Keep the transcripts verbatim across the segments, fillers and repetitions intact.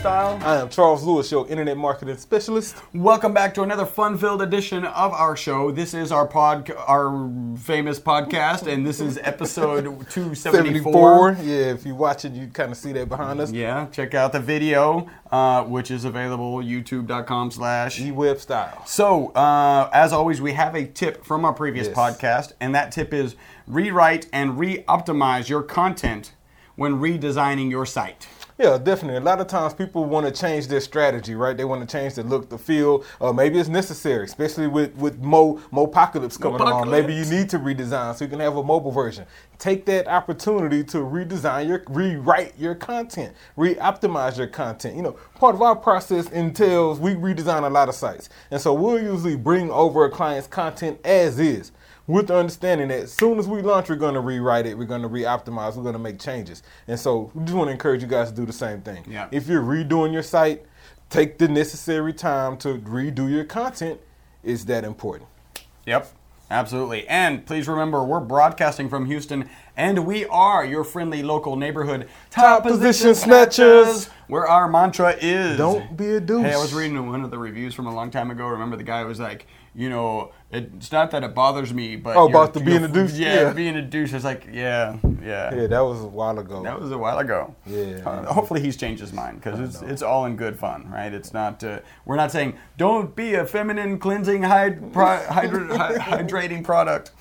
eWebStyle. I am Charles Lewis, your internet marketing specialist. Welcome back to another fun-filled edition of our show. This is our pod, our famous podcast, and this is episode two seventy-four. Yeah, if you watch it, you kind of see that behind us. Yeah, check out the video, uh, which is available youtube.com slash eWebStyle. So, uh, as always, we have a tip from our previous yes. podcast, and that tip is rewrite and re-optimize your content when redesigning your site. Yeah, definitely. A lot of times people want to change their strategy, right? They want to change the look, the feel. Uh, maybe it's necessary, especially with, with Mo, Mo-pocalypse coming along. Maybe you need to redesign so you can have a mobile version. Take that opportunity to redesign your, rewrite your content, re-optimize your content. You know, part of our process entails we redesign a lot of sites. And so we'll usually bring over a client's content as is, with the understanding that as soon as we launch, we're going to rewrite it, we're going to re-optimize, we're going to make changes. And so we just want to encourage you guys to do the same thing. Yeah. If you're redoing your site, take the necessary time to redo your content. It's that important. Yep, absolutely. And please remember, we're broadcasting from Houston, and we are your friendly local neighborhood Top, Top Position Snatchers, where our mantra is... Don't be a douche. Hey, I was reading one of the reviews from a long time ago. Remember the guy was like, you know, it's not that it bothers me, but... Oh, about the being a douche? Yeah, yeah, being a douche. It's like, yeah, yeah. Yeah, that was a while ago. That was a while ago. Yeah. Uh, hopefully he's changed his mind, because it's it's all in good fun, right? It's not... Uh, we're not saying, don't be a feminine cleansing hyd- pro- hydra- hy- hydrating product.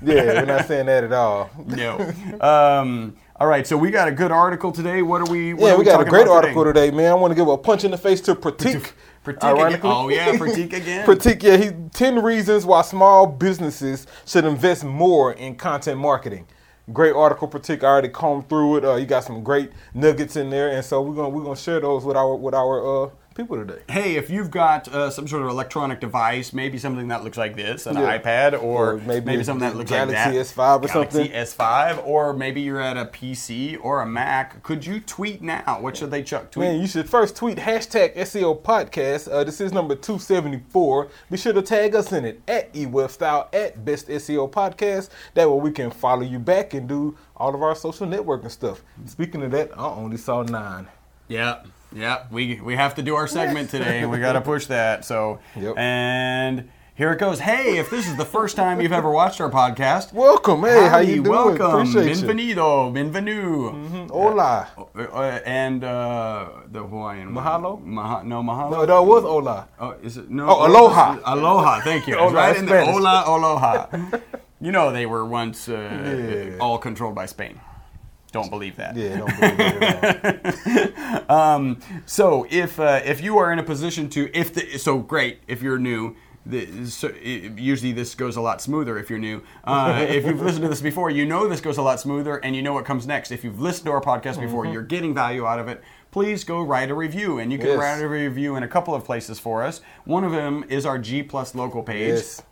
Yeah, we're not saying that at all. No. Um... All right, so we got a good article today. What are we? What yeah, are we, we got a great article today? today, man. I want to give a punch in the face to Pratik. Pratik again. Oh yeah, Pratik again. Pratik, yeah. He ten reasons why small businesses should invest more in content marketing. Great article, Pratik. I already combed through it. Uh, you got some great nuggets in there, and so we're gonna we're gonna share those with our with our. Uh, people today. Hey, if you've got uh, some sort of electronic device, maybe something that looks like this, an yeah. iPad, or, or maybe, maybe something that looks Galaxy like that. S five or Galaxy something. Galaxy S five, or maybe you're at a P C or a Mac. Could you tweet now? What should they chuck? Tweet. Man, you should first tweet hashtag S E O podcast. Uh, this is number two seventy-four. Be sure to tag us in it at eWebStyle, at Best S E O Podcast. That way we can follow you back and do all of our social networking stuff. Speaking of that, I only saw nine. Yeah. Yeah, we we have to do our segment today. We got to push that. So, yep. And here it goes. Hey, if this is the first time you've ever watched our podcast, welcome. Hey, howdy, how you doing? Welcome. Appreciate Bienvenido. You. Bienvenido. Mm-hmm. Hola. Uh, uh, and uh, the Hawaiian. Mahalo? Maha, no, mahalo. No, that was hola. Oh, is it? No. Oh, aloha. Aloha. Thank you. Hola, right in the hola, aloha. You know, they were once uh, yeah. all controlled by Spain. Don't believe that. Yeah, don't believe that at all. um, so if uh, if you are in a position to, if the, so great, if you're new, the, so it, usually this goes a lot smoother if you're new. Uh, if you've listened to this before, you know this goes a lot smoother and you know what comes next. If you've listened to our podcast before, mm-hmm. you're getting value out of it. Please go write a review. And you can yes. write a review in a couple of places for us. One of them is our G Plus local page. Yes.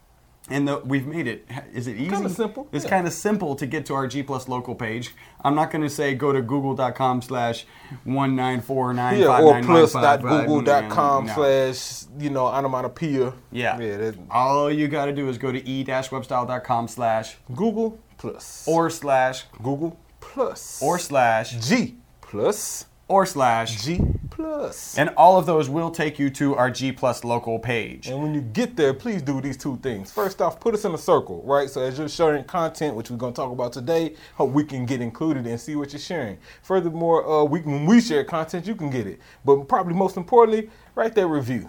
And the, we've made it, is it easy? Kind of simple. It's yeah. kind of simple to get to our G Plus local page. I'm not going to say go to google.com slash one nine four nine five nine nine five. Yeah, or plus.google dot com no. slash, you know, onomatopoeia. Yeah. yeah All you got to do is go to e-webstyle.com slash Google Plus. Or slash Google Plus. Or slash G Plus. Or slash G Plus. And all of those will take you to our G Plus local page. And when you get there, please do these two things. First off, put us in a circle, right? So as you're sharing content, which we're going to talk about today, hope we can get included and see what you're sharing. Furthermore, uh, we, when we share content, you can get it. But probably most importantly, write that review.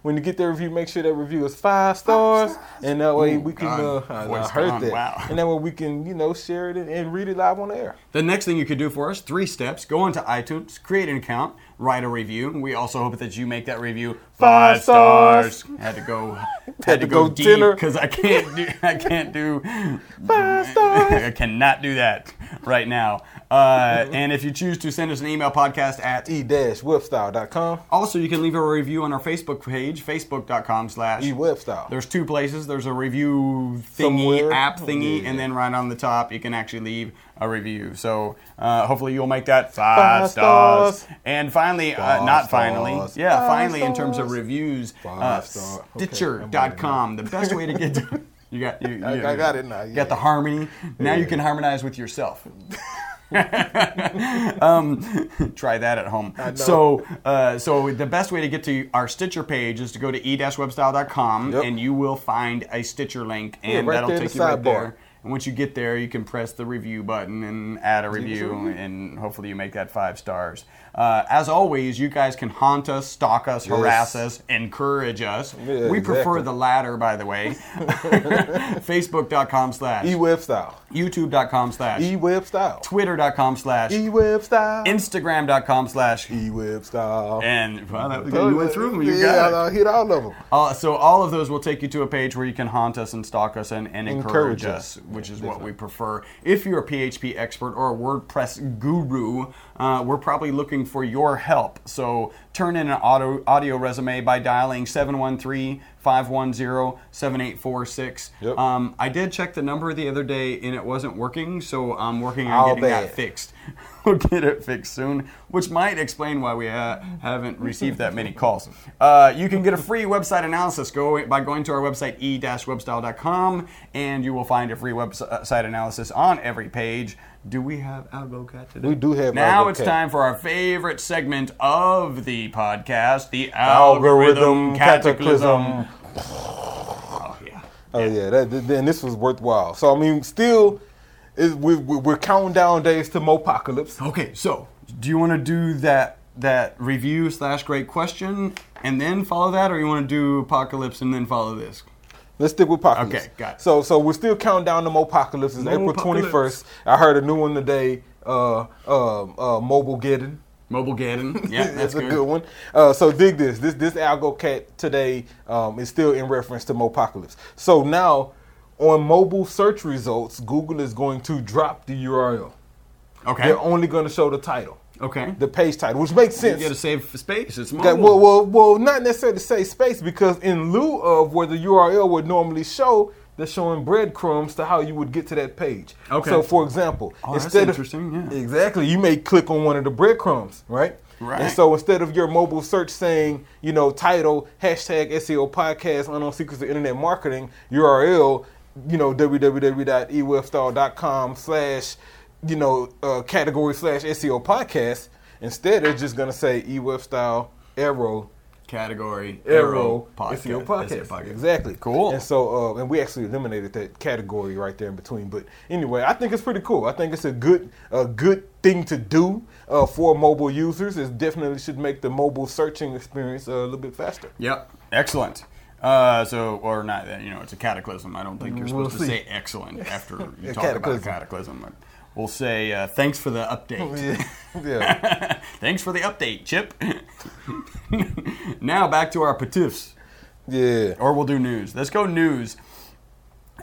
When you get that review, make sure that review is five stars. Five stars. And that way Ooh, we can, uh, I heard that. Wow. And that way we can, you know, share it and read it live on the air. The next thing you could do for us, three steps, go onto iTunes, create an account, write a review. We also hope that you make that review five, five stars. stars. Had to go, had, had to go, go deep because I can't do, I can't do five stars. I cannot do that right now. Uh, and if you choose to send us an email, podcast at e-webstyle dot com. Also, you can leave a review on our Facebook page, facebook.com slash e-webstyle. There's two places. There's a review thingy, Somewhere. app thingy, yeah. and then right on the top, you can actually leave a review. So uh, hopefully you'll make that five, five stars. stars. And finally, five uh, not stars. finally, yeah, five finally stars. in terms of reviews, uh, Stitcher dot com, okay, the best way to get to You got, you, you, I, I got it now. Yeah. You got the harmony. Now yeah. you can harmonize with yourself. um, try that at home. Uh, no. So uh, so the best way to get to our Stitcher page is to go to e web style dot com, yep. and you will find a Stitcher link, and yeah, right that'll there, take the you right bar. there. And once you get there, you can press the review button and add a review, and hopefully you make that five stars. Uh, as always, you guys can haunt us, stalk us, yes. harass us, encourage us. Yeah, we exactly. prefer the latter, by the way. Facebook.com slash. eWebStyle. YouTube.com slash. eWebStyle. Twitter.com slash. eWebStyle. Instagram.com slash. eWebStyle. And well, that was good. You went through them. You yeah, got it. I hit all of them. Uh, so all of those will take you to a page where you can haunt us and stalk us and, and encourage, encourage us. us. Which is what we prefer. If you're a P H P expert or a WordPress guru, uh, we're probably looking for your help. So turn in an audio, audio resume by dialing seven one three, five one zero, seven eight four six. Yep. Um, I did check the number the other day and it wasn't working, so I'm working on I'll getting bet. that fixed. We'll get it fixed soon, which might explain why we ha- haven't received that many calls. Uh, you can get a free website analysis go by going to our website, e webstyle dot com, and you will find a free website analysis on every page. Do we have AlgoCat today? We do have AlgoCat. Now it's time for our favorite segment of the podcast, the Algorithm, algorithm Cataclysm. cataclysm. Oh, yeah. Oh, yeah. yeah that, and this was worthwhile. So, I mean, still, it, we, we're counting down days to Mo-pocalypse. Okay, so do you want to do that that review slash great question and then follow that, or you want to do apocalypse and then follow this? Let's stick with apocalypse. Okay, got it. So, so we're still counting down the Mo-pocalypse. It's Mo-pocalypse. April twenty-first. I heard a new one today, uh, uh, uh, Mobilegeddon. Mobilegeddon, yeah, that's, that's a good, good one. Uh, so dig this. This this AlgoCat today um, is still in reference to Mo-pocalypse. So now, on mobile search results, Google is going to drop the U R L. Okay. They're only going to show the title. Okay. The page title, which makes sense. You got to save space. It's mobile. That, well, well, well, not necessarily to save space, because in lieu of where the U R L would normally show, they're showing breadcrumbs to how you would get to that page. Okay. So, for example, oh, instead that's interesting. Of, yeah. Exactly. You may click on one of the breadcrumbs, right? Right. And so instead of your mobile search saying, you know, title, hashtag S E O podcast, unknown secrets of internet marketing, U R L, you know, www.ewebstyle.com slash, you know, uh, category slash S E O podcast. Instead, they're just going to say eWebStyle arrow category arrow, arrow podcast. S E O podcast. podcast. Exactly. Cool. And so, uh, and we actually eliminated that category right there in between. But anyway, I think it's pretty cool. I think it's a good, a good thing to do uh, for mobile users. It definitely should make the mobile searching experience a little bit faster. Yep. Excellent. Uh, so, or not, you know, it's a cataclysm. I don't think you're supposed we'll to say excellent after you talk cataclysm. about a cataclysm. We'll say, uh, thanks for the update. Yeah. yeah. Thanks for the update, Chip. Now back to our patifs. Yeah. Or we'll do news. Let's go news.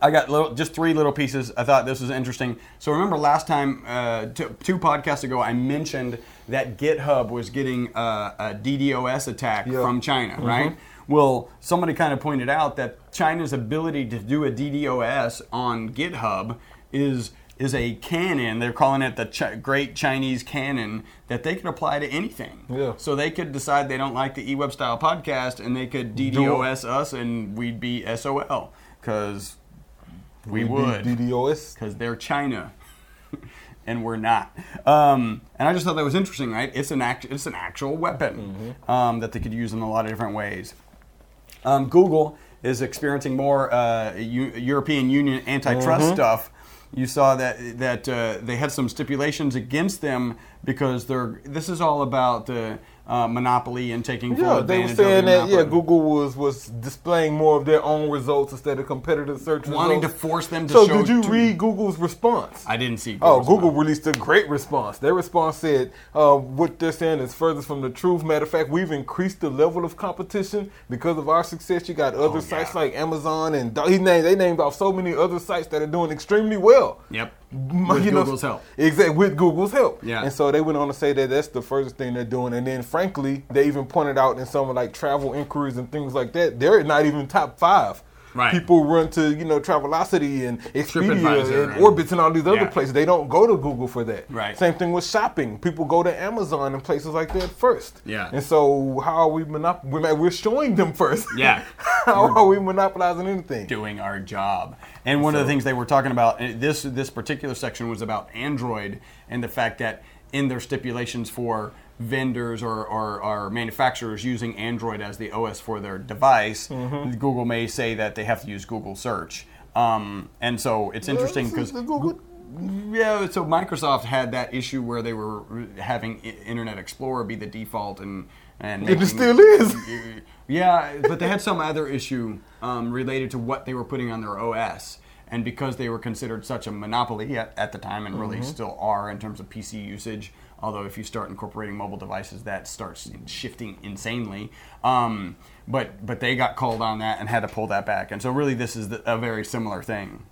I got little, just three little pieces. I thought this was interesting. So remember last time, uh, t- two podcasts ago, I mentioned that GitHub was getting uh, a DDoS attack yep. from China, mm-hmm. right? Well, somebody kind of pointed out that China's ability to do a DDoS on GitHub is is a canon. They're calling it the Ch- Great Chinese Canon that they can apply to anything. Yeah. So they could decide they don't like the eWebStyle podcast, and they could DDoS us, and we'd be S O L because we would DDoS because they're China. And we're not. Um, and I just thought that was interesting, right? It's an act, it's an actual weapon mm-hmm. um, that they could use in a lot of different ways. Um, Google is experiencing more uh, U- European Union antitrust mm-hmm. stuff. You saw that that uh, they had some stipulations against them because they're. This is all about the uh, monopoly and taking full yeah, advantage of the monopoly. Yeah, they were saying that. Yeah, Google was was displaying more of their own results instead of competitive search results. Wanting to force them to. So show did you two. read Google's response? I didn't see. Google's oh, Google response. Released a great response. Their response said, uh, "What they're saying is furthest from the truth. Matter of fact, we've increased the level of competition because of our success. You got other oh, sites yeah. like Amazon and he named, they named off so many other sites that are doing extremely well." Yep. With you Google's know, help. Exactly. With Google's help. Yeah. And so they went on to say that that's the first thing they're doing. And then, frankly, they even pointed out in some like travel inquiries and things like that, they're not even top five Right. People run to, you know, Travelocity and Expedia and right. Orbitz and all these other yeah. places. They don't go to Google for that. Right. Same thing with shopping. People go to Amazon and places like that first. Yeah. And so how are we monop- we're showing them first. Yeah. How we're are we monopolizing anything? Doing our job. And one so. of the things they were talking about, this this particular section was about Android and the fact that in their stipulations for vendors or, or, or manufacturers using Android as the O S for their device, mm-hmm. Google may say that they have to use Google Search. Um, and so it's yeah, interesting because... Yeah, so Microsoft had that issue where they were having Internet Explorer be the default, and and making, it still is. Yeah, but they had some other issue um, related to what they were putting on their O S, and because they were considered such a monopoly at, at the time, and really mm-hmm. still are in terms of P C usage. Although if you start incorporating mobile devices, that starts shifting insanely. Um, but but they got called on that and had to pull that back, and so really this is the, a very similar thing.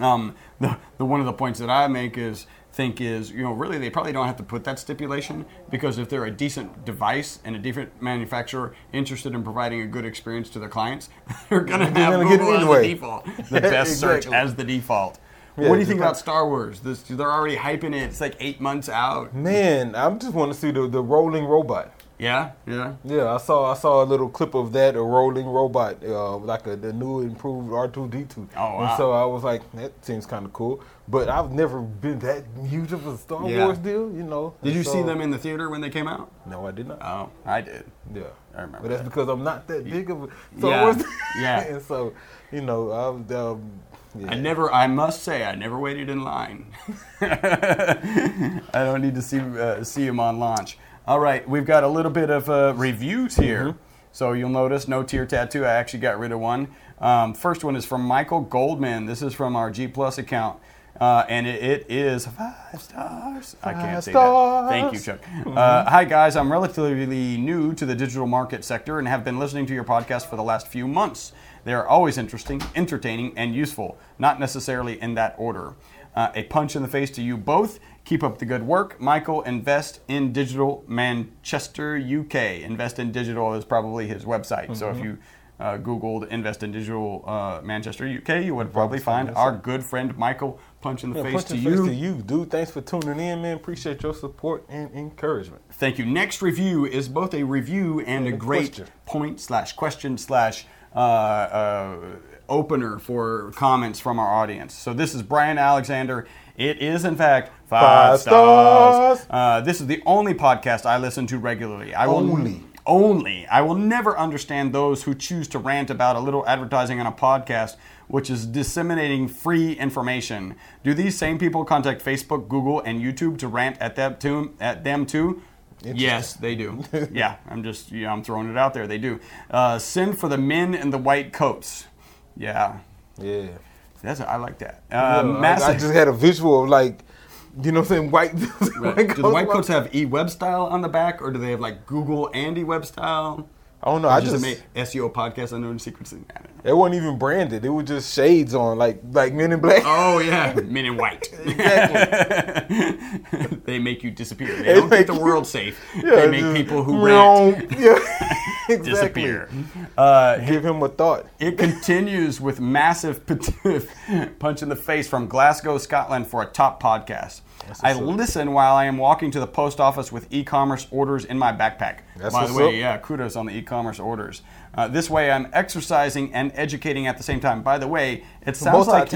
Um, the, the one of the points that I make is think is, you know, really they probably don't have to put that stipulation, because if they're a decent device and a different manufacturer interested in providing a good experience to their clients, they're going to have gonna Google as the default, the best exactly. search as the default. Yeah, what do you think about Star Wars? This, they're already hyping it. It's like eight months out. Man, I just want to see the, the rolling robot. Yeah, yeah, yeah. I saw I saw a little clip of that, a rolling robot, uh, like a the new improved R two D two. Oh wow! And so I was like, that seems kind of cool, but I've never been that huge of a Star yeah. Wars deal, you know. Did and you so, see them in the theater when they came out? No, I did not. Oh, I did. Yeah, I remember. But that's that. because I'm not that big of a Star yeah. Wars. Yeah, and so you know, I've. Um, Yeah. I never, I must say, I never waited in line. I don't need to see uh, see him on launch. All right, we've got a little bit of uh, reviews here. Mm-hmm. So you'll notice no tier tattoo. I actually got rid of one. Um, first one is from Michael Goldman. This is from our G Plus account. Uh, and it, it is five stars. Five I can't say stars. that. Thank you, Chuck. Mm-hmm. Uh, hi, guys. I'm relatively new to the digital market sector and have been listening to your podcast for the last few months. They are always interesting, entertaining, and useful, not necessarily in that order. Uh, a punch in the face to you both. Keep up the good work. Michael, invest in digital Manchester, U K. Invest in digital is probably his website. Mm-hmm. So if you uh, Googled invest in digital uh, Manchester, U K, you would probably find our good friend Michael. Punch in the yeah, face punch to you. Punch in the face to you, dude. Thanks for tuning in, man. Appreciate your support and encouragement. Thank you. Next review is both a review and, and a, a great question. point slash question slash Uh, uh, opener for comments from our audience. So this is Brian Alexander. It is, in fact, five, five stars. stars. Uh, this is the only podcast I listen to regularly. I will, only. Only. I will never understand those who choose to rant about a little advertising on a podcast, which is disseminating free information. Do these same people contact Facebook, Google, and YouTube to rant at them too? At them too? Yes, they do. Yeah, I'm just, you know, I'm throwing it out there. They do. Uh, send for the men in the white coats. Yeah. Yeah. That's a, I like that. Uh, no, massive, I, I just had a visual of like, you know what I'm saying, white, right. white Do the white coats have eWebStyle on the back, or do they have like Google and eWebStyle? I don't know. I just, just made S E O podcast unknown sequencing. I don't know. It wasn't even branded. It was just shades on, like like Men in Black. Oh yeah, Men in White. Exactly. They make you disappear. They, they don't make the world safe. Yeah, they make just, people who rant yeah, exactly. disappear. Uh, Give him a thought. It continues with massive punch in the face from Glasgow, Scotland, for a top podcast. I listen while I am walking to the post office with e-commerce orders in my backpack. That's By the way, up. yeah, kudos on the e-commerce orders. Uh, this way, I'm exercising and educating at the same time. By the way, it sounds like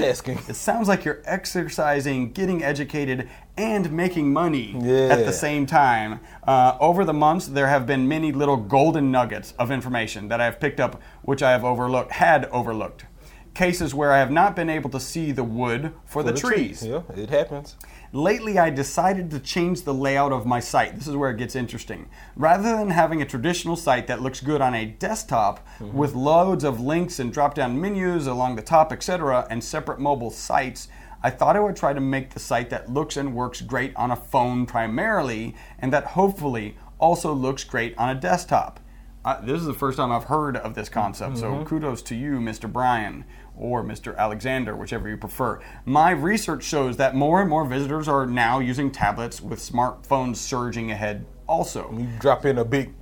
it sounds like you're exercising, getting educated, and making money yeah. at the same time. Uh, over the months, there have been many little golden nuggets of information that I have picked up, which I have overlooked, had overlooked. Cases where I have not been able to see the wood for, for the, the trees. trees. Yeah, it happens. Lately, I decided to change the layout of my site. This is where it gets interesting. Rather than having a traditional site that looks good on a desktop mm-hmm. with loads of links and drop-down menus along the top, et cetera, and separate mobile sites, I thought I would try to make the site that looks and works great on a phone primarily, and that hopefully also looks great on a desktop. Uh, this is the first time I've heard of this concept, mm-hmm. so kudos to you, Mister Brian, or Mister Alexander, whichever you prefer. My research shows that more and more visitors are now using tablets, with smartphones surging ahead also. You drop in a big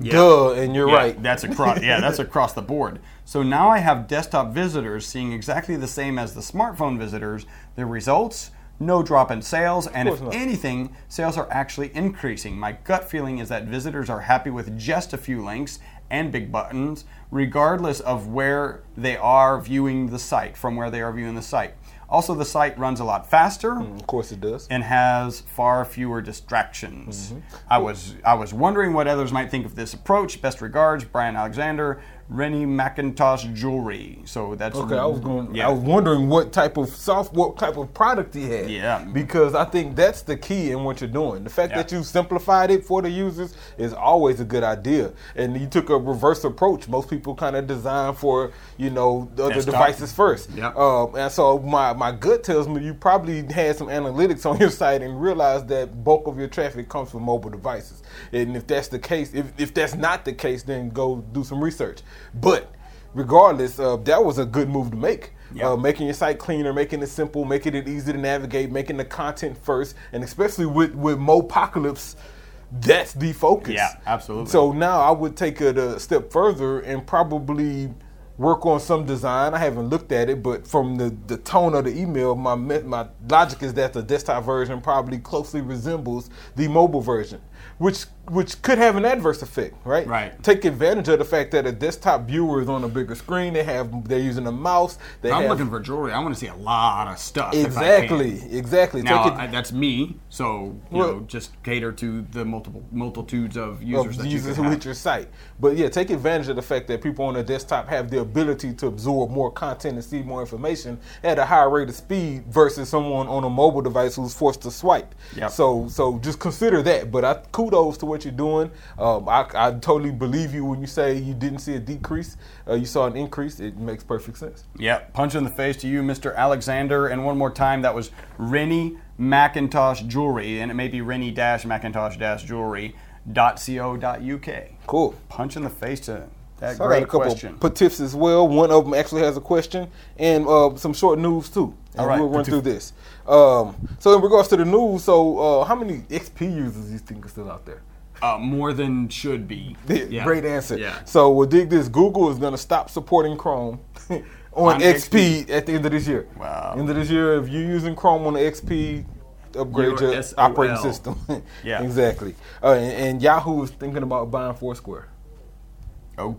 Yeah. Duh, and you're yeah, right. That's across, yeah, that's across the board. So now I have desktop visitors seeing exactly the same as the smartphone visitors. The results, no drop in sales, and if not. anything, sales are actually increasing. My gut feeling is that visitors are happy with just a few links and big buttons, regardless of where they are viewing the site, from where they are viewing the site. Also, the site runs a lot faster. Mm, of course it does. And has far fewer distractions. Mm-hmm. I was I was wondering what others might think of this approach. Best regards, Brian Alexander, Rennie Mackintosh Jewellery. So that's okay. A, I was going. Yeah. I was wondering what type of software, what type of product he had. Yeah. Because I think that's the key in what you're doing. The fact yeah. that you simplified it for the users is always a good idea. And you took a reverse approach. Most people kind of design for you know the other devices first. Yeah. Um, and so my My gut tells me you probably had some analytics on your site and realized that bulk of your traffic comes from mobile devices. And if that's the case, if, if that's not the case, then go do some research. But regardless, uh, that was a good move to make. Yep. Uh, making your site cleaner, making it simple, making it easy to navigate, making the content first, and especially with, with Mo-pocalypse, that's the focus. Yeah, absolutely. So now I would take it a step further and probably work on some design. I haven't looked at it, but from the, the tone of the email, my my logic is that the desktop version probably closely resembles the mobile version, which which could have an adverse effect, right? Right. Take advantage of the fact that a desktop viewer is on a bigger screen. They have they're using a mouse. They I'm have, looking for jewelry. I want to see a lot of stuff. Exactly. If I can. Exactly. Now Take it, I, that's me. So you well, know, just cater to the multiple multitudes of users of that users you can with your site. But yeah, take advantage of the fact that people on a desktop have the ability to absorb more content and see more information at a higher rate of speed versus someone on a mobile device who's forced to swipe. Yep. So so just consider that. But I kudos to what you're doing. Um, I, I totally believe you when you say you didn't see a decrease. Uh, you saw an increase. It makes perfect sense. Yeah, punch in the face to you, Mister Alexander. And one more time, that was Rennie Mackintosh Jewelry, and it may be rennie dash mackintosh dash jewelry dot co dot uk. Cool. Punch in the face to that so great I got a couple question. Put tips as well. One of them actually has a question, and uh, some short news too. And all right, we'll run through this. Um, so in regards to the news, so uh, how many X P users do you think are still out there? Uh, more than should be. Yeah. Great answer. Yeah. So we'll dig this. Google is going to stop supporting Chrome on, on X P, X P at the end of this year. Wow. End of this year, if you're using Chrome on the X P, upgrade your, your operating system. Yeah. Exactly. Uh, and, and Yahoo is thinking about buying Foursquare. Oh.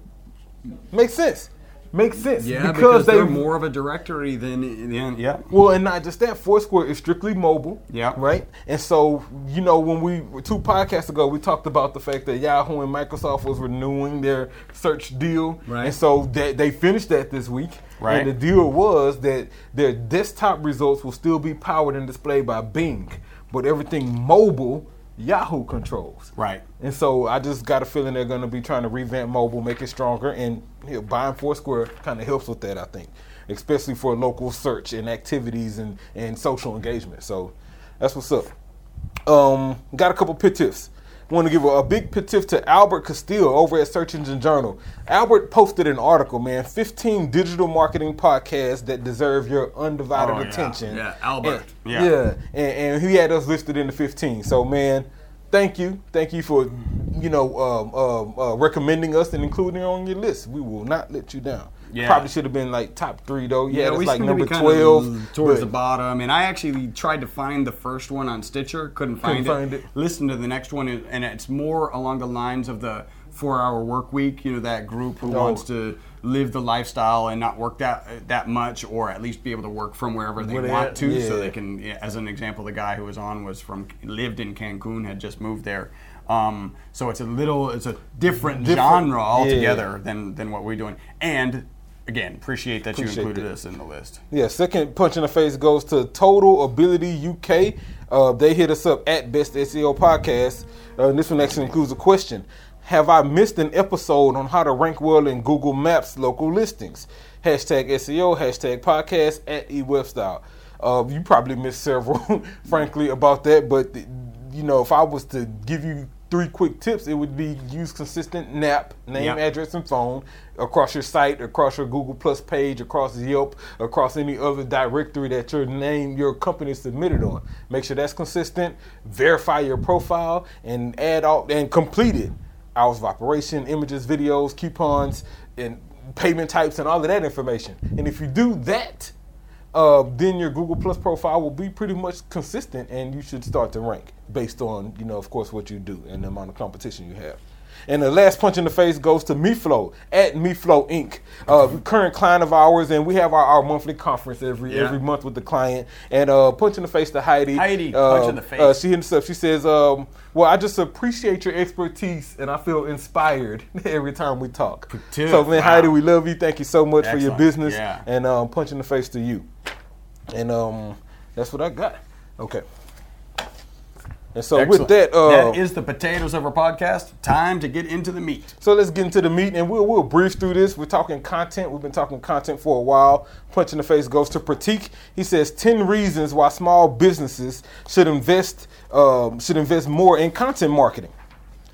Makes sense. Makes sense. Yeah, because, because they're they, more of a directory than, than yeah. Well, and not just that. Foursquare is strictly mobile. Yeah. Right? And so, you know, when we, two podcasts ago, we talked about the fact that Yahoo and Microsoft was renewing their search deal. Right. And so they, they finished that this week. Right. And the deal was that their desktop results will still be powered and displayed by Bing. But everything mobile, Yahoo controls. Right. And so I just got a feeling they're going to be trying to revamp mobile, make it stronger, and you know, buying Foursquare kind of helps with that, I think, especially for local search and activities and, and social engagement. So that's what's up. Um, got a couple pit tips. Want to give a, a big pit tip to Albert Castile over at Search Engine Journal. Albert posted an article, man, fifteen digital marketing podcasts that deserve your undivided oh, yeah. attention. Yeah, Albert. And, yeah, yeah. And, and he had us listed in the fifteen. So, man, thank you. Thank you for, you know, um, um, uh, recommending us and including on your list. We will not let you down. Yeah. Probably should have been like top three though. Yeah, yeah it's like number twelve towards the bottom. And I actually tried to find the first one on Stitcher, couldn't find, couldn't it. find it. Listen to the next one, and it's more along the lines of the four-hour work week. You know, that group who oh. wants to live the lifestyle and not work that that much, or at least be able to work from wherever they Where want to, yeah. so they can. As an example, the guy who was on was from lived in Cancun, had just moved there. Um, so it's a little, it's a different, different genre altogether yeah. than than what we're doing, and. Again, appreciate that appreciate you included that. Us in the list. Yeah, second punch in the face goes to Total Ability U K. Uh, they hit us up at Best S E O Podcast. Uh, and this one actually includes a question. Have I missed an episode on how to rank well in Google Maps local listings? Hashtag S E O, hashtag podcast, at eWebStyle. Uh, you probably missed several, frankly, about that. But, you know, if I was to give you three quick tips, it would be use consistent N A P, name, yep. address, and phone, across your site, across your Google Plus page, across Yelp, across any other directory that your name, your company is submitted on. Make sure that's consistent, verify your profile, and add all, and complete it. hours of operation, images, videos, coupons, and payment types, and all of that information. And if you do that, uh, then your Google Plus profile will be pretty much consistent, and you should start to rank based on, you know, of course, what you do and the amount of competition you have. And the last punch in the face goes to Miflo, at Miflo Incorporated, uh, current client of ours. And we have our, our monthly conference every yeah. every month with the client. And uh, punch in the face to Heidi. Heidi, uh, punch in the face. Uh, she hits us up. She says, um, well, I just appreciate your expertise, and I feel inspired every time we talk. Dude, so, man, wow. Heidi, we love you. Thank you so much Excellent. for your business. Yeah. And um, punch in the face to you. And um, that's what I got. Okay. And so Excellent. with that, uh, that is the potatoes of our podcast. Time to get into the meat. So let's get into the meat, and we'll we'll breeze through this. We're talking content. We've been talking content for a while. Punch in the face goes to Pratik. He says ten reasons why small businesses should invest um, should invest more in content marketing.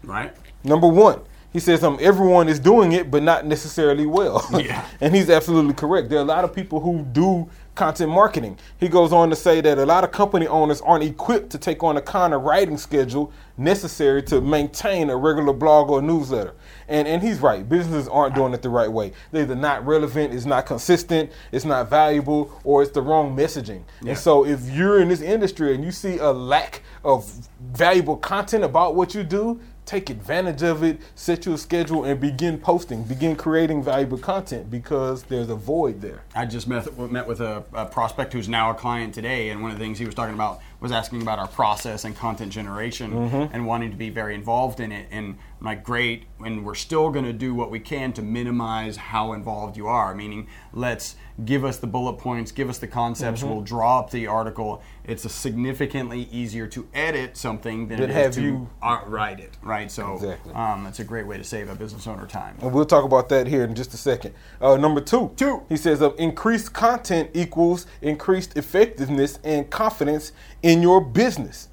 Right. Number one, he says um everyone is doing it, but not necessarily well. Yeah. And he's absolutely correct. There are a lot of people who do content marketing. He goes on to say that a lot of company owners aren't equipped to take on the kind of writing schedule necessary to maintain a regular blog or newsletter. And and he's right. Businesses aren't doing it the right way. They're either not relevant, it's not consistent, it's not valuable, or it's the wrong messaging. Yeah. And so if you're in this industry and you see a lack of valuable content about what you do, take advantage of it, set your schedule, and begin posting, begin creating valuable content, because there's a void there. I just met, met with a, a prospect who's now a client today, and one of the things he was talking about was asking about our process and content generation mm-hmm. and wanting to be very involved in it. And I'm like, great, and we're still going to do what we can to minimize how involved you are, meaning let's give us the bullet points, give us the concepts, mm-hmm. we'll draw up the article. It's a significantly easier to edit something than it is have to you write it, right? Right, so exactly. um, that's a great way to save a business owner time. And we'll talk about that here in just a second. Uh, number two, two. He says uh, increased content equals increased effectiveness and confidence in your business.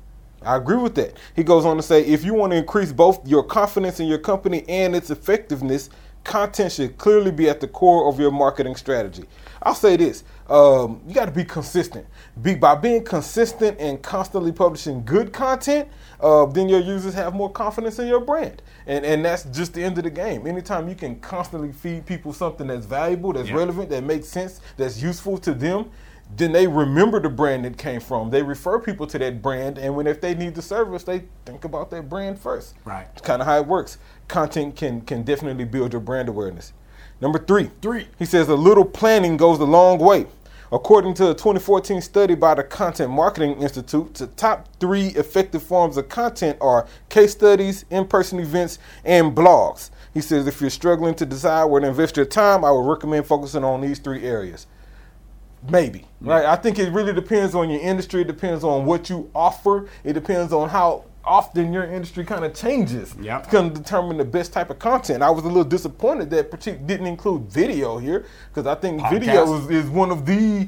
I agree with that. He goes on to say, if you want to increase both your confidence in your company and its effectiveness, content should clearly be at the core of your marketing strategy. I'll say this. Um, you got to be consistent. Be, by being consistent and constantly publishing good content, uh, then your users have more confidence in your brand. And and that's just the end of the game. Anytime you can constantly feed people something that's valuable, that's yeah. relevant, that makes sense, that's useful to them, then they remember the brand it came from. They refer people to that brand, and when if they need the service, they think about that brand first. Right. It's kind of how it works. Content can can definitely build your brand awareness. Number three, three. He says a little planning goes a long way. According to a twenty fourteen study by the Content Marketing Institute, the top three effective forms of content are case studies, in-person events, and blogs. He says if you're struggling to decide where to invest your time, I would recommend focusing on these three areas. Maybe, right? I think it really depends on your industry. It depends on what you offer. It depends on how often your industry kind of changes yep. to determine the best type of content. I was a little disappointed that Pratik didn't include video here, because I think Podcast. video is, is one of the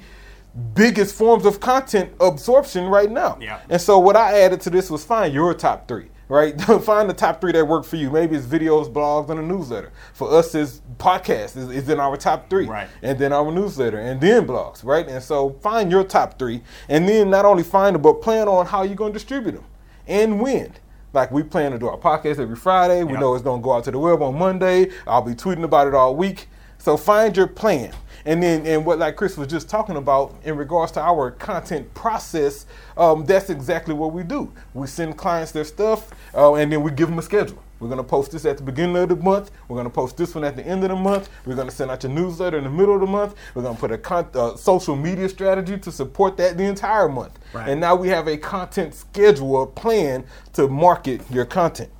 biggest forms of content absorption right now. Yep. And so what I added to this was find your top three, right? Find the top three that work for you. Maybe it's videos, blogs, and a newsletter. For us, it's podcasts is, is in our top three, right? And then our newsletter, and then blogs, right? And so find your top three, and then not only find them, but plan on how you're going to distribute them. And when, like, we plan to do our podcast every Friday. We yep. know it's going to go out to the web on Monday. I'll be tweeting about it all week. So find your plan. And then, and what like Chris was just talking about in regards to our content process, um, that's exactly what we do. We send clients their stuff, uh, and then we give them a schedule. We're going to post this at the beginning of the month. We're going to post this one at the end of the month. We're going to send out your newsletter in the middle of the month. We're going to put a con- uh, social media strategy to support that the entire month. Right. And now we have a content schedule, a plan to market your content.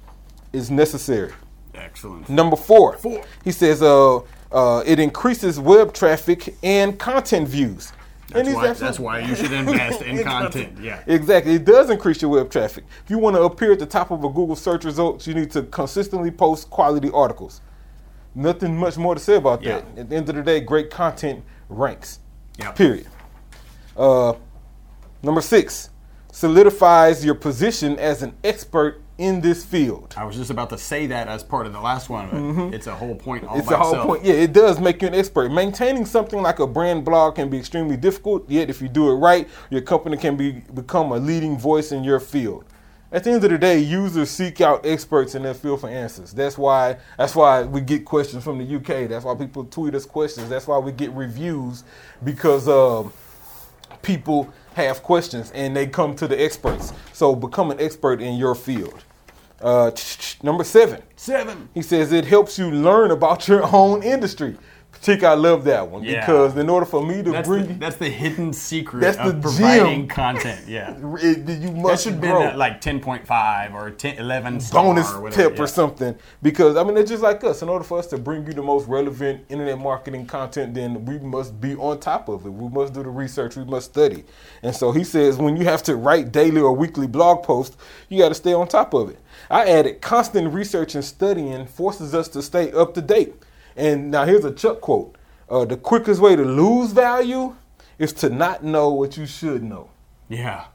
It's necessary. Excellent. Number four, four. He says uh, uh, it increases web traffic and content views. That's why, that's why you should invest in content. Yeah, exactly. It does increase your web traffic. If you want to appear at the top of a Google search results, you need to consistently post quality articles. Nothing much more to say about yeah. that. At the end of the day, great content ranks. Yeah. Period. Uh, number six, solidifies your position as an expert in this field. I was just about to say that as part of the last one. But mm-hmm. It's a whole point all it's by a whole itself. Point. Yeah, it does make you an expert. Maintaining something like a brand blog can be extremely difficult, yet if you do it right, your company can be become a leading voice in your field. At the end of the day, users seek out experts in their field for answers. That's why that's why we get questions from the U K. That's why people tweet us questions. That's why we get reviews, because um, people have questions and they come to the experts. So become an expert in your field. Uh, number seven. Seven. He says it helps you learn about your own industry. Pratik, I love that one, yeah. because in order for me to that's bring... The, that's the hidden secret that's of the providing gym. Content. Yeah, it, you must That should grow. Be at like ten point five or ten, eleven star bonus or whatever, tip yeah. or something. Because, I mean, it's just like us. In order for us to bring you the most relevant internet marketing content, then we must be on top of it. We must do the research. We must study. And so he says when you have to write daily or weekly blog posts, you got to stay on top of it. I added constant research and studying forces us to stay up to date. And now here's a Chuck quote. Uh, the quickest way to lose value is to not know what you should know. Yeah.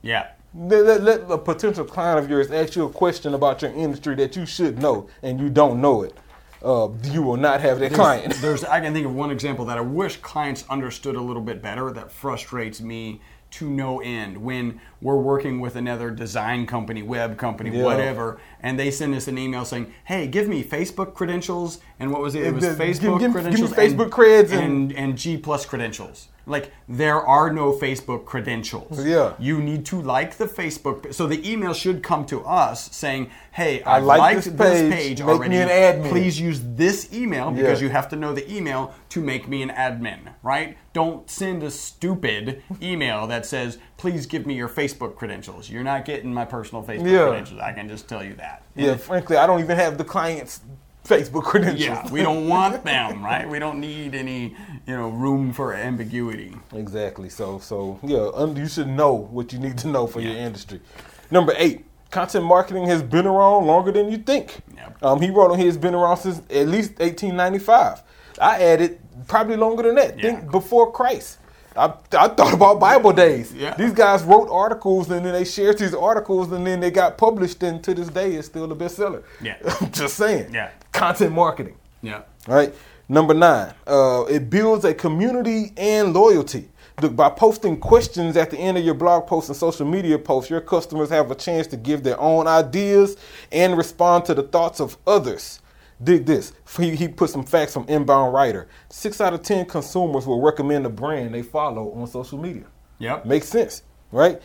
Yeah. Let, let, let a potential client of yours ask you a question about your industry that you should know and you don't know it. Uh, you will not have that there's, client. there's, I can think of one example that I wish clients understood a little bit better that frustrates me to no end when we're working with another design company, web company, yeah. whatever, and they send us an email saying, hey, give me Facebook credentials, and what was it? It was Facebook give, give, credentials give me Facebook and, creds and, and, and G plus credentials. Like, there are no Facebook credentials. Yeah. You need to like the Facebook. So the email should come to us saying, hey, I, I like liked this page, this page already. Make me an admin. Please use this email because yeah. you have to know the email to make me an admin, right? Don't send a stupid email that says, please give me your Facebook credentials. You're not getting my personal Facebook yeah. credentials. I can just tell you that. Yeah, and frankly, I don't even have the client's Facebook credentials. Yeah, we don't want them, right? We don't need any, you know, room for ambiguity. Exactly. So, so yeah, you should know what you need to know for yeah. your industry. Number eight, content marketing has been around longer than you think. Yep. Um, he wrote on here, it's been around since at least eighteen ninety-five. I added probably longer than that. Yeah. Think before Christ. I, I thought about Bible days. Yeah. These guys wrote articles, and then they shared these articles, and then they got published, and to this day, it's still a bestseller. Yeah. I'm just saying. Yeah. Content marketing. Yeah. All right. Number nine, uh, it builds a community and loyalty. By posting questions at the end of your blog posts and social media posts, your customers have a chance to give their own ideas and respond to the thoughts of others. Dig this. He, he put some facts from Inbound Writer. Six out of ten consumers will recommend a brand they follow on social media. Yep. Makes sense, right?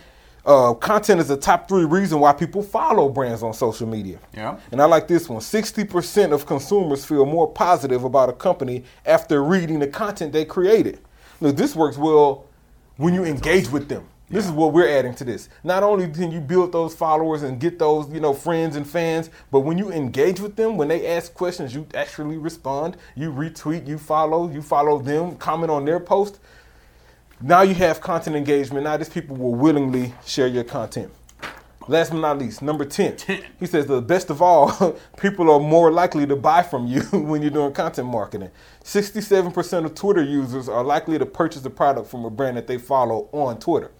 Uh, content is the top three reason why people follow brands on social media. Yeah. And I like this one. sixty percent of consumers feel more positive about a company after reading the content they created. Look, this works well when you engage with them. This yeah. is what we're adding to this. Not only can you build those followers and get those, you know, friends and fans, but when you engage with them, when they ask questions, you actually respond, you retweet, you follow, you follow them, comment on their post. Now you have content engagement. Now these people will willingly share your content. Last but not least, number ten. ten. He says the best of all, people are more likely to buy from you when you're doing content marketing. sixty-seven percent of Twitter users are likely to purchase a product from a brand that they follow on Twitter.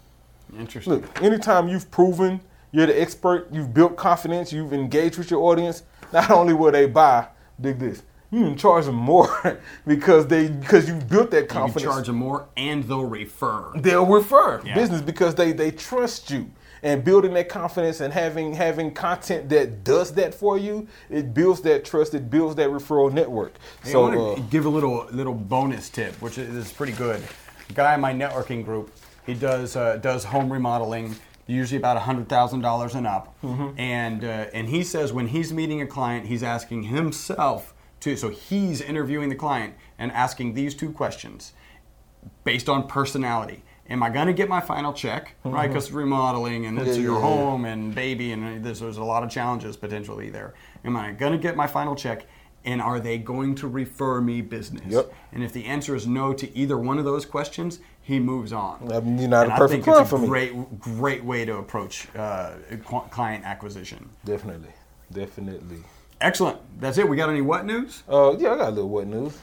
Interesting. Look, anytime you've proven you're the expert, you've built confidence, you've engaged with your audience, not only will they buy, dig this, you can charge them more because they because you built that confidence. You can charge them more and they'll refer. They'll refer yeah. business because they, they trust you. And building that confidence and having having content that does that for you, it builds that trust, it builds that referral network. Hey, so I want to uh, give a little little bonus tip, which is pretty good. A guy in my networking group, he does uh, does home remodeling, usually about one hundred thousand dollars and up. Mm-hmm. And uh, and he says when he's meeting a client, he's asking himself to, so he's interviewing the client and asking these two questions based on personality. Am I going to get my final check, mm-hmm. right? Because remodeling and it's yeah, your yeah, home yeah. and baby and there's, there's a lot of challenges potentially there. Am I going to get my final check? And are they going to refer me business? Yep. And if the answer is no to either one of those questions, he moves on. Um, you're not and a perfect client for me. I think it's a great, great way to approach uh, client acquisition. Definitely, definitely. Excellent. That's it. We got any what news? Uh, yeah, I got a little what news.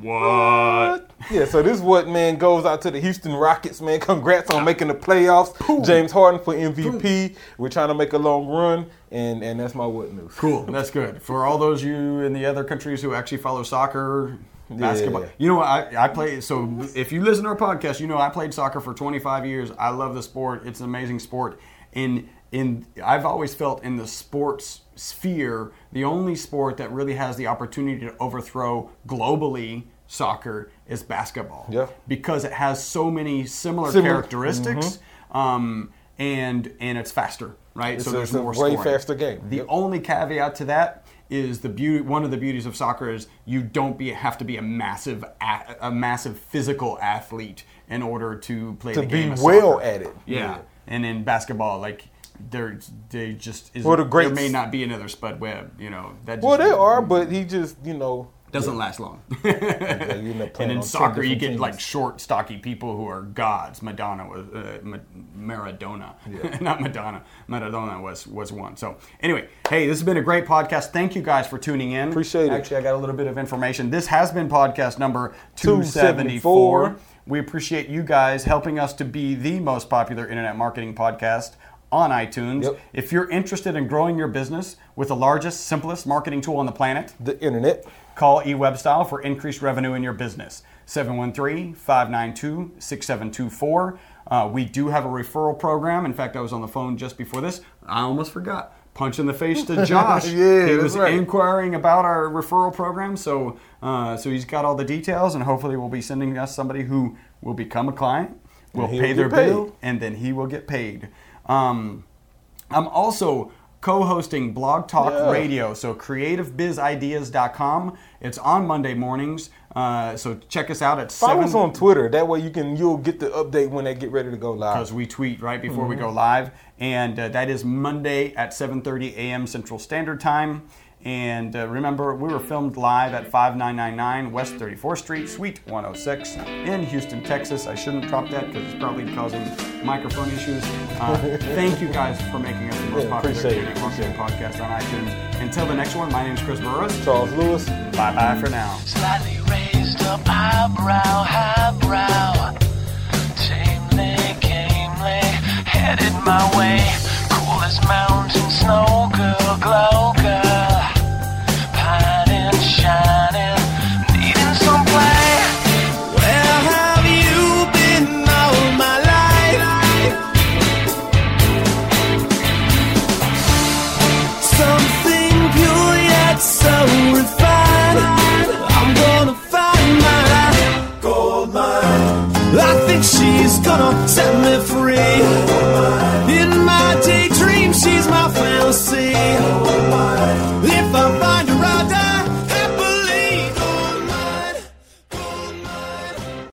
What? Yeah, so this what, man, goes out to the Houston Rockets, man. Congrats on making the playoffs. Cool. James Harden for M V P. Cool. We're trying to make a long run, and, and that's my what news. Cool, that's good. For all those of you in the other countries who actually follow soccer, basketball. Yeah. You know what? I, I play, so if you listen to our podcast, you know I played soccer for twenty-five years. I love the sport. It's an amazing sport. And in I've always felt in the sports sphere, the only sport that really has the opportunity to overthrow globally soccer is basketball. Yeah. Because it has so many similar, similar. characteristics, mm-hmm. um, and and it's faster, right? It's so there's a, more scoring. Way faster game. The yep. only caveat to that is the beauty. One of the beauties of soccer is you don't be have to be a massive a, a massive physical athlete in order to play to the game of soccer. To be well at it. Yeah. yeah. And in basketball, like there, they just is. Well, the there may not be another Spud Webb. You know that. Just, well, there are, but he just you know. Doesn't yeah. last long. okay, you know, and in soccer, you get teams. Like short, stocky people who are gods. Madonna was uh, Ma- Maradona, yeah. not Madonna. Maradona was was one. So anyway, hey, this has been a great podcast. Thank you guys for tuning in. Appreciate Actually, it. Actually, I got a little bit of information. This has been podcast number two seventy-four. We appreciate you guys helping us to be the most popular internet marketing podcast on iTunes. Yep. If you're interested in growing your business with the largest, simplest marketing tool on the planet, the internet. Call eWebStyle for increased revenue in your business. seven one three, five nine two, six seven two four. Uh, we do have a referral program. In fact, I was on the phone just before this. I almost forgot. Punch in the face to Josh. yeah, he was right. inquiring about our referral program. So, uh, so he's got all the details, and hopefully we'll be sending us somebody who will become a client, will pay their bill, and then he will get paid. Um, I'm also... co-hosting Blog Talk yeah. Radio, so creative biz ideas dot com. It's on Monday mornings, uh, so check us out at Follow seven... us on Twitter. That way you can, you'll get the update when they get ready to go live. Because we tweet right before mm-hmm. we go live, and uh, that is Monday at seven thirty a.m. Central Standard Time. And uh, remember, we were filmed live at five nine nine nine West thirty-fourth Street, Suite one oh six in Houston, Texas. I shouldn't drop that because it's probably causing microphone issues. Uh, thank you guys for making us the most yeah, popular internet marketing podcast on iTunes. Until the next one, my name is Chris Burris. Charles Lewis. Bye-bye for now. Slightly raised up eyebrow, highbrow. Tamely, gamely, headed my way. Cool as mountain snow, girl, glow, girl. Shining, needing some play. Where have you been all my life? Something pure yet so refined. I'm gonna find my gold mine. I think she's gonna set me free. In my daydream, she's my fantasy.